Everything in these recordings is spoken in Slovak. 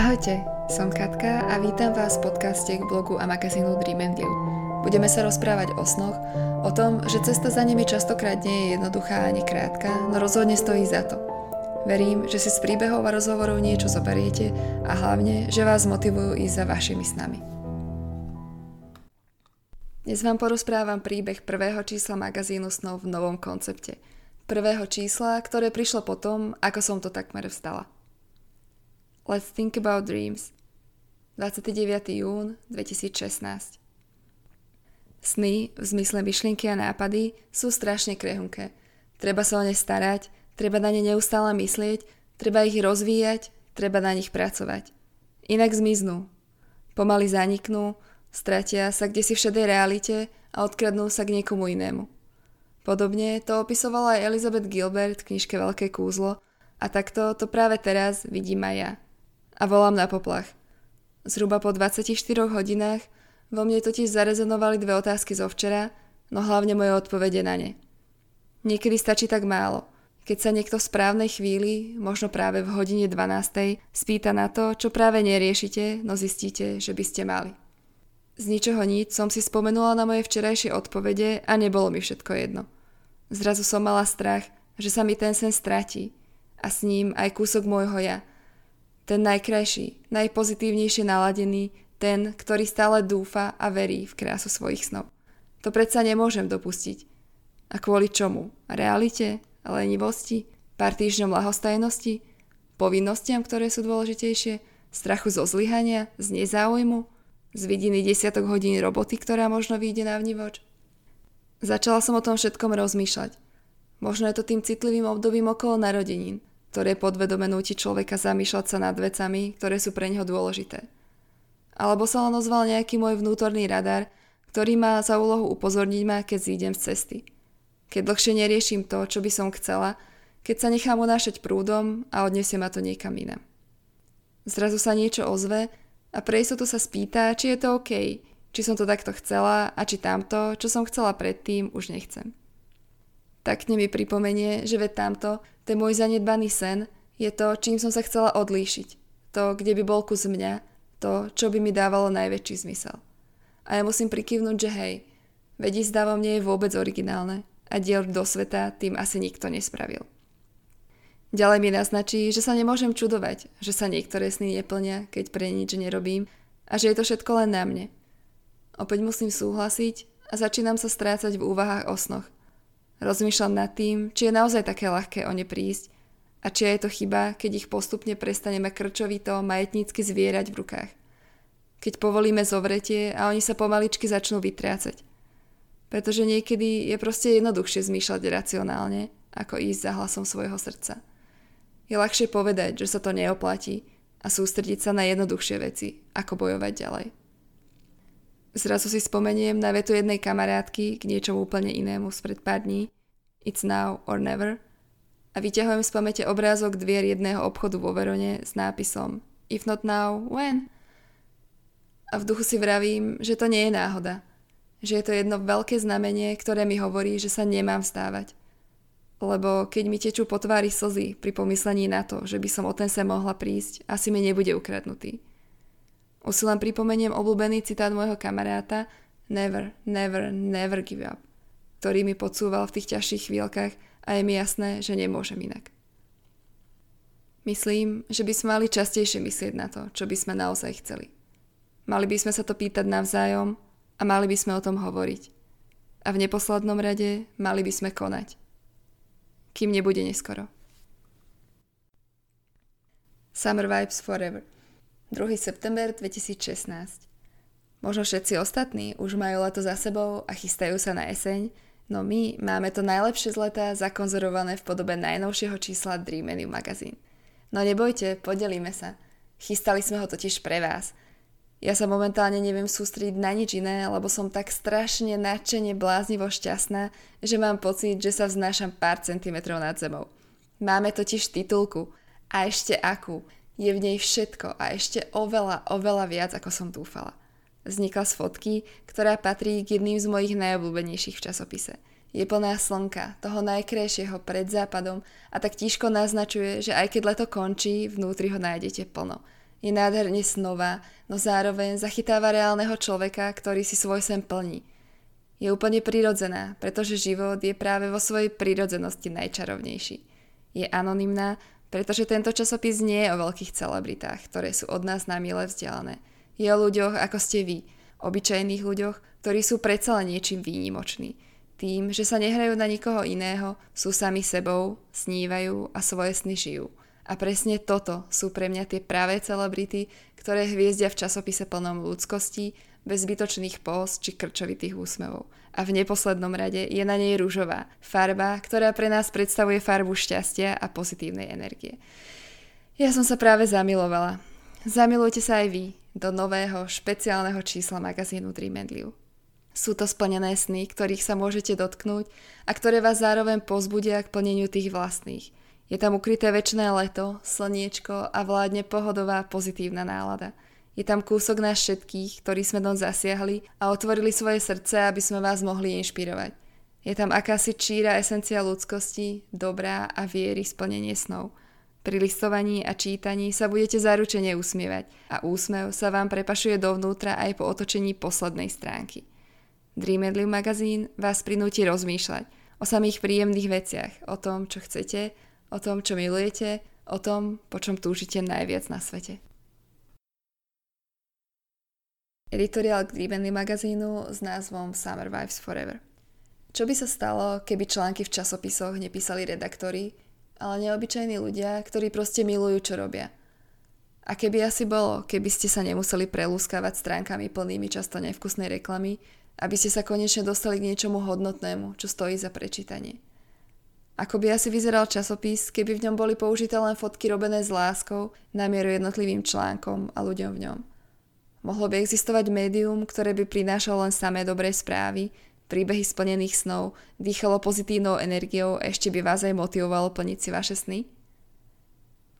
Ahojte, som Katka a vítam vás v podcaste k blogu a magazínu Dream and Live. Budeme sa rozprávať o snoch, o tom, že cesta za nimi častokrát nie je jednoduchá ani krátka, no rozhodne stojí za to. Verím, že si z príbehov a rozhovorov niečo zoberiete a hlavne, že vás motivujú ísť za vašimi snami. Dnes vám porozprávam príbeh prvého čísla magazínu snov v novom koncepte. Prvého čísla, ktoré prišlo potom, ako som to takmer vstala. Let's think about dreams. 29. jún 2016. Sny, v zmysle myšlienky a nápady, sú strašne krehunké. Treba sa o ne starať, treba na ne neustále myslieť, treba ich rozvíjať, treba na nich pracovať. Inak zmiznú. Pomaly zaniknú, stratia sa kdesi v šedej realite a odkradnú sa k niekomu inému. Podobne to opisovala aj Elizabeth Gilbert v knižke Veľké kúzlo a takto to práve teraz vidím aj ja. A volám na poplach. Zhruba po 24 hodinách vo mne totiž zarezonovali dve otázky zo včera, no hlavne moje odpovede na ne. Niekedy stačí tak málo, keď sa niekto v správnej chvíli, možno práve v hodine 12, spýta na to, čo práve neriešite, no zistíte, že by ste mali. Z ničoho nič som si spomenula na moje včerajšie odpovede a nebolo mi všetko jedno. Zrazu som mala strach, že sa mi ten sen stratí a s ním aj kúsok môjho ja. Ten najkrajší, najpozitívnejšie naladený, ten, ktorý stále dúfa a verí v krásu svojich snov. To predsa nemôžem dopustiť. A kvôli čomu? Realite? Lenivosti? Pár týždňom lahostajnosti? Povinnostiam, ktoré sú dôležitejšie? Strachu zo zlyhania? Z nezáujmu? Z vidiny desiatok hodín roboty, ktorá možno vyjde na vnívoč? Začala som o tom všetkom rozmýšľať. Možno je to tým citlivým obdobím okolo narodenín, ktoré podvedome núti človeka zamýšľať sa nad vecami, ktoré sú pre neho dôležité. Alebo sa len ozval nejaký môj vnútorný radar, ktorý má za úlohu upozorniť ma, keď zídem z cesty. Keď dlhšie neriešim to, čo by som chcela, keď sa nechám unášať prúdom a odniesie ma to niekam inam. Zrazu sa niečo ozve a pre istotu sa spýta, či je to OK, či som to takto chcela a či tamto, čo som chcela predtým, už nechcem. Takne mi pripomenie, že veď tamto, ten môj zanedbaný sen, je to, čím som sa chcela odlíšiť. To, kde by bol kus mňa, to, čo by mi dávalo najväčší zmysel. A ja musím prikývnuť, že hej, veď ísť dávo mne je vôbec originálne a diel do sveta tým asi nikto nespravil. Ďalej mi naznačí, že sa nemôžem čudovať, že sa niektoré sny neplnia, keď pre nič nerobím a že je to všetko len na mne. Opäť musím súhlasiť a začínam sa strácať v úvahách o snoch. Rozmýšľam nad tým, či je naozaj také ľahké o ne prísť a či je to chyba, keď ich postupne prestaneme krčovito majetnícky zvierať v rukách. Keď povolíme zovretie a oni sa pomaličky začnú vytrácať. Pretože niekedy je proste jednoduchšie zmýšľať racionálne, ako ísť za hlasom svojho srdca. Je ľahšie povedať, že sa to neoplatí a sústrediť sa na jednoduchšie veci, ako bojovať ďalej. Zrazu si spomeniem na vetu jednej kamarátky k niečomu úplne inému spred pár dní, It's now or never, a vyťahujem z pamäte obrázok dvier jedného obchodu vo Verone s nápisom If not now, when? A v duchu si vravím, že to nie je náhoda, že je to jedno veľké znamenie, ktoré mi hovorí, že sa nemám vstávať. Lebo keď mi tečú po tvári slzy pri pomyslení na to, že by som o ten sem mohla prísť, asi mi nebude ukradnutý. Už si len pripomeniem obľúbený citát môjho kamaráta Never, never, never give up, ktorý mi podsúval v tých ťažších chvíľkach a je mi jasné, že nemôžem inak. Myslím, že by sme mali častejšie myslieť na to, čo by sme naozaj chceli. Mali by sme sa to pýtať navzájom a mali by sme o tom hovoriť. A v neposlednom rade mali by sme konať. Kým nebude neskoro. Summer Vibes Forever. 2. september 2016. Možno všetci ostatní už majú leto za sebou a chystajú sa na jeseň, no my máme to najlepšie z leta zakonzervované v podobe najnovšieho čísla Dream and Live magazín. No nebojte, podelíme sa. Chystali sme ho totiž pre vás. Ja sa momentálne neviem sústrediť na nič iné, lebo som tak strašne nadšene bláznivo šťastná, že mám pocit, že sa vznášam pár centimetrov nad zemou. Máme totiž titulku. A ešte akú. Je v nej všetko a ešte oveľa, oveľa viac, ako som dúfala. Vznikla z fotky, ktorá patrí k jedným z mojich najobľúbenejších v časopise. Je plná slnka, toho najkrajšieho pred západom a tak tížko naznačuje, že aj keď leto končí, vnútri ho nájdete plno. je nádherne snová, no zároveň zachytáva reálneho človeka, ktorý si svoj sen plní. Je úplne prirodzená, pretože život je práve vo svojej prirodzenosti najčarovnejší. Je anonymná, pretože tento časopis nie je o veľkých celebritách, ktoré sú od nás námile vzdialené. Je o ľuďoch, ako ste vy, obyčajných ľuďoch, ktorí sú predsa len niečím výnimoční. Tým, že sa nehrajú na nikoho iného, sú sami sebou, snívajú a svoje sny žijú. A presne toto sú pre mňa tie práve celebrity, ktoré hviezdia v časopise plnom ľudskosti, bez zbytočných póz či krčovitých úsmevov. A v neposlednom rade je na nej ružová, farba, ktorá pre nás predstavuje farbu šťastia a pozitívnej energie. Ja som sa práve zamilovala. Zamilujte sa aj vy do nového, špeciálneho čísla magazínu Dream and Live. Sú to splnené sny, ktorých sa môžete dotknúť a ktoré vás zároveň povzbudia k plneniu tých vlastných. Je tam ukryté večné leto, slniečko a vládne pohodová, pozitívna nálada. Je tam kúsok nás všetkých, ktorí sme doň zasiahli a otvorili svoje srdce, aby sme vás mohli inšpirovať. Je tam akási číra esencia ľudskosti, dobrá a viery splnenie snov. Pri listovaní a čítaní sa budete zaručene usmievať a úsmev sa vám prepašuje dovnútra aj po otočení poslednej stránky. Dream and Live magazín vás prinúti rozmýšľať o samých príjemných veciach, o tom, čo chcete, o tom, čo milujete, o tom, po čom túžite najviac na svete. Editoriál k Dream and Live magazínu s názvom Summer Vibes Forever. Čo by sa stalo, keby články v časopisoch nepísali redaktori, ale neobyčajní ľudia, ktorí proste milujú, čo robia? A keby asi bolo, keby ste sa nemuseli prelúskavať stránkami plnými často nevkusnej reklamy, aby ste sa konečne dostali k niečomu hodnotnému, čo stojí za prečítanie? Ako by asi vyzeral časopis, keby v ňom boli použité len fotky robené s láskou na mieru jednotlivým článkom a ľuďom v ňom? Mohlo by existovať médium, ktoré by prinášalo len samé dobré správy, príbehy splnených snov, dýchalo pozitívnou energiou a ešte by vás aj motivovalo plniť si vaše sny?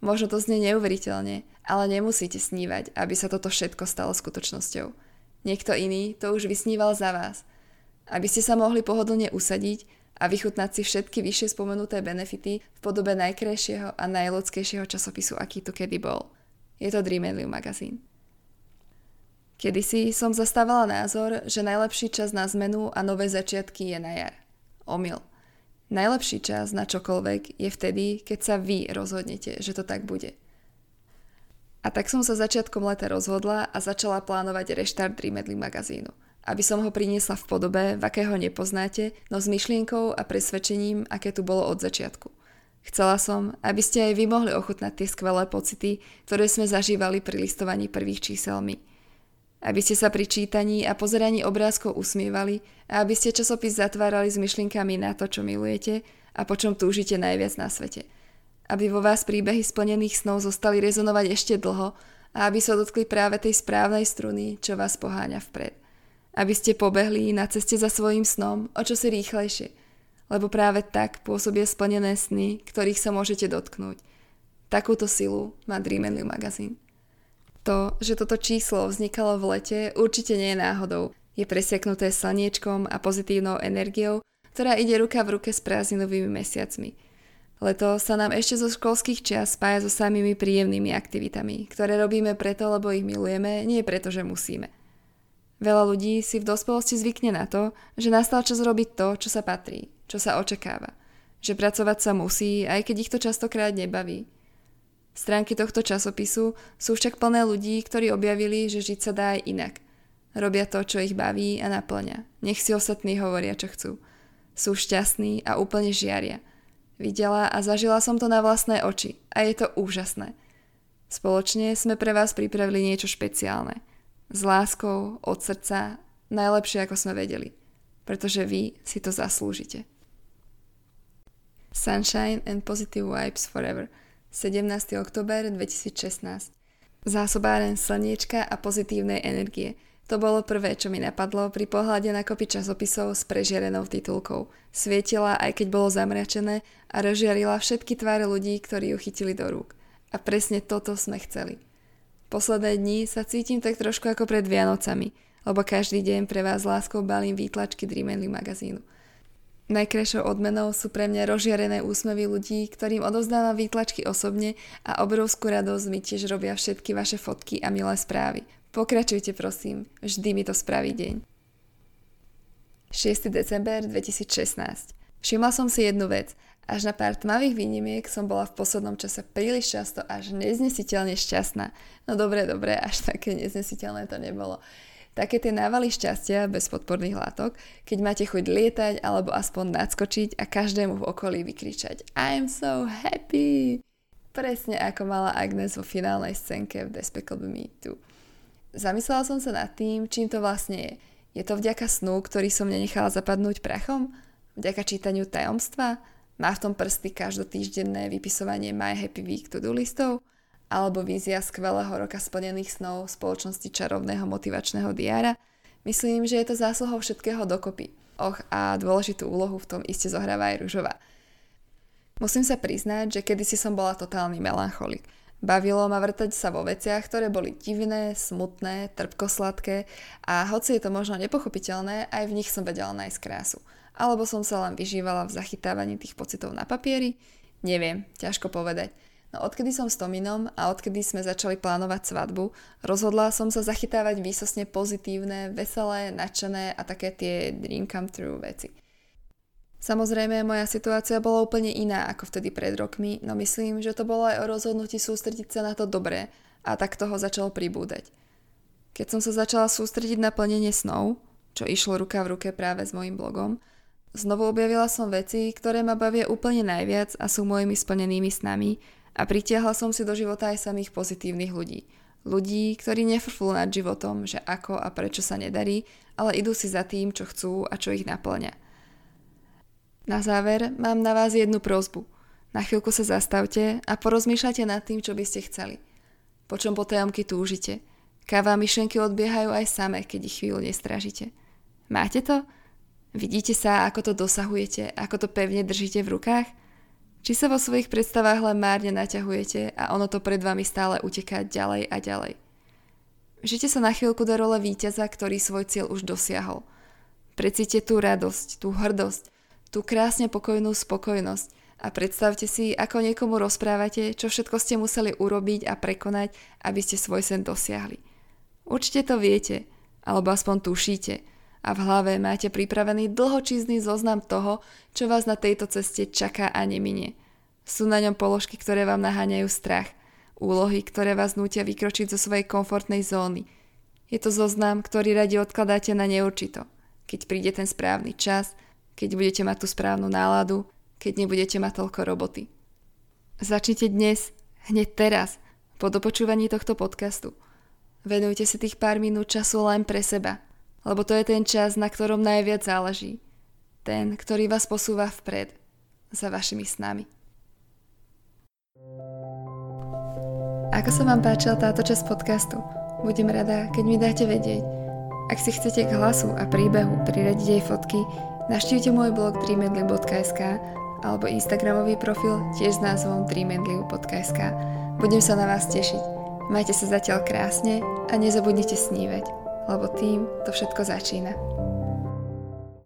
Možno to znie neuveriteľne, ale nemusíte snívať, aby sa toto všetko stalo skutočnosťou. Niekto iný to už vysníval za vás. Aby ste sa mohli pohodlne usadiť a vychutnať si všetky vyššie spomenuté benefity v podobe najkrajšieho a najľudskejšieho časopisu, aký tu kedy bol. Je to Dream and Live magazín. Kedysi som zastávala názor, že najlepší čas na zmenu a nové začiatky je na jar. Omyl. Najlepší čas na čokoľvek je vtedy, keď sa vy rozhodnete, že to tak bude. A tak som sa začiatkom leta rozhodla a začala plánovať reštart Dream and Live magazínu, aby som ho priniesla v podobe, v akého nepoznáte, no s myšlienkou a presvedčením, aké tu bolo od začiatku. Chcela som, aby ste aj vy mohli ochutnať tie skvelé pocity, ktoré sme zažívali pri listovaní prvých čísel my. Aby ste sa pri čítaní a pozeraní obrázkov usmievali a aby ste časopis zatvárali s myšlienkami na to, čo milujete a po čom túžite najviac na svete. Aby vo vás príbehy splnených snov zostali rezonovať ešte dlho a aby sa dotkli práve tej správnej struny, čo vás poháňa vpred. Aby ste pobehli na ceste za svojím snom o čosi rýchlejšie, lebo práve tak pôsobia splnené sny, ktorých sa môžete dotknúť. Takúto silu má Dream and Live magazín. To, že toto číslo vznikalo v lete, určite nie je náhodou. Je presiaknuté slniečkom a pozitívnou energiou, ktorá ide ruka v ruke s prázdninovými mesiacmi. Leto sa nám ešte zo školských čias spája so samými príjemnými aktivitami, ktoré robíme preto, lebo ich milujeme, nie preto, že musíme. Veľa ľudí si v dospelosti zvykne na to, že nastal čas robiť to, čo sa patrí, čo sa očakáva. Že pracovať sa musí, aj keď ich to častokrát nebaví. Stránky tohto časopisu sú však plné ľudí, ktorí objavili, že žiť sa dá aj inak. Robia to, čo ich baví a naplňa. Nech si ostatní hovoria, čo chcú. Sú šťastní a úplne žiaria. Videla a zažila som to na vlastné oči a je to úžasné. Spoločne sme pre vás pripravili niečo špeciálne. S láskou, od srdca, najlepšie ako sme vedeli. Pretože vy si to zaslúžite. Sunshine and Positive Vibes Forever. 17. október 2016. Zásobáren slniečka a pozitívnej energie. To bolo prvé, čo mi napadlo pri pohľade na kopy časopisov s prežiarenou titulkou. Svietila, aj keď bolo zamračené, a rozžiarila všetky tváre ľudí, ktorí ju chytili do rúk. A presne toto sme chceli. Posledné dni sa cítim tak trošku ako pred Vianocami, lebo každý deň pre vás láskou balím výtlačky Dream and Live magazínu. Najkrajšou odmenou sú pre mňa rozžiarené úsmevy ľudí, ktorým odovzdávam výtlačky osobne a obrovskú radosť mi tiež robia všetky vaše fotky a milé správy. Pokračujte prosím, vždy mi to spraví deň. 6. december 2016. Všimla som si jednu vec. Až na pár tmavých výnimiek som bola v poslednom čase príliš často až neznesiteľne šťastná. No dobre, až také neznesiteľné to nebolo. Také tie návaly šťastia bez podporných látok, keď máte chuť lietať alebo aspoň nadskočiť a každému v okolí vykričať I'm so happy! Presne ako mala Agnes vo finálnej scénke v Despicable Me 2. Zamyslela som sa nad tým, čím to vlastne je. Je to vďaka snu, ktorý som nenechala zapadnúť prachom? Vďaka čítaniu tajomstva? Má v tom prsty každotýždenné vypisovanie My Happy Week to-do listov? Alebo vízia skvelého roka splnených snov spoločnosti čarovného motivačného diára? Myslím, že je to zásluhou všetkého dokopy. Och, a dôležitú úlohu v tom iste zohráva aj Ružová. Musím sa priznať, že kedysi som bola totálny melancholik. Bavilo ma vrtať sa vo veciach, ktoré boli divné, smutné, trpkosladké a hoci je to možno nepochopiteľné, aj v nich som vedela nájsť krásu. Alebo som sa len vyžívala v zachytávaní tých pocitov na papieri? Neviem, ťažko povedať. No odkedy som s Tominom a odkedy sme začali plánovať svadbu, rozhodla som sa zachytávať výsostne pozitívne, veselé, nadšené a také tie dream come true veci. Samozrejme, moja situácia bola úplne iná ako vtedy pred rokmi, no myslím, že to bolo aj o rozhodnutí sústrediť sa na to dobré a tak toho začalo pribúdať. Keď som sa začala sústrediť na plnenie snov, čo išlo ruka v ruke práve s mojím blogom, znovu objavila som veci, ktoré ma bavia úplne najviac a sú mojimi splnenými snami a pritiahla som si do života aj samých pozitívnych ľudí. Ľudí, ktorí nefrflú nad životom, že ako a prečo sa nedarí, ale idú si za tým, čo chcú a čo ich naplňa. Na záver mám na vás jednu prosbu. Na chvíľku sa zastavte a porozmýšľajte nad tým, čo by ste chceli. Po čom potajomky túžite. Káva myšlienky odbiehajú aj same, keď ich chvíľu nestražíte. Máte to? Vidíte sa, ako to dosahujete, ako to pevne držíte v rukách? Či sa vo svojich predstavách len márne naťahujete a ono to pred vami stále uteká ďalej a ďalej? Žite sa na chvíľku do role víťaza, ktorý svoj cieľ už dosiahol. Precíte tú radosť, tú hrdosť, tú krásne pokojnú spokojnosť a predstavte si, ako niekomu rozprávate, čo všetko ste museli urobiť a prekonať, aby ste svoj sen dosiahli. Určite to viete, alebo aspoň tušíte, a v hlave máte pripravený dlhočízny zoznam toho, čo vás na tejto ceste čaká a neminie. Sú na ňom položky, ktoré vám naháňajú strach, úlohy, ktoré vás nútia vykročiť zo svojej komfortnej zóny. Je to zoznam, ktorý radi odkladáte na neurčito. Keď príde ten správny čas, keď budete mať tú správnu náladu, keď nebudete mať toľko roboty. Začnite dnes, hneď teraz, po dopočúvaní tohto podcastu. Venujte si tých pár minút času len pre seba, lebo to je ten čas, na ktorom najviac záleží. Ten, ktorý vás posúva vpred, za vašimi snami. Ako sa vám páčila táto časť podcastu? Budem rada, keď mi dáte vedieť. Ak si chcete k hlasu a príbehu priradiť jej fotky, navštívte môj blog dreamandlive.sk alebo instagramový profil tiež s názvom dreamandlive.sk. Budem sa na vás tešiť. Majte sa zatiaľ krásne a nezabudnite snívať, lebo tým to všetko začína.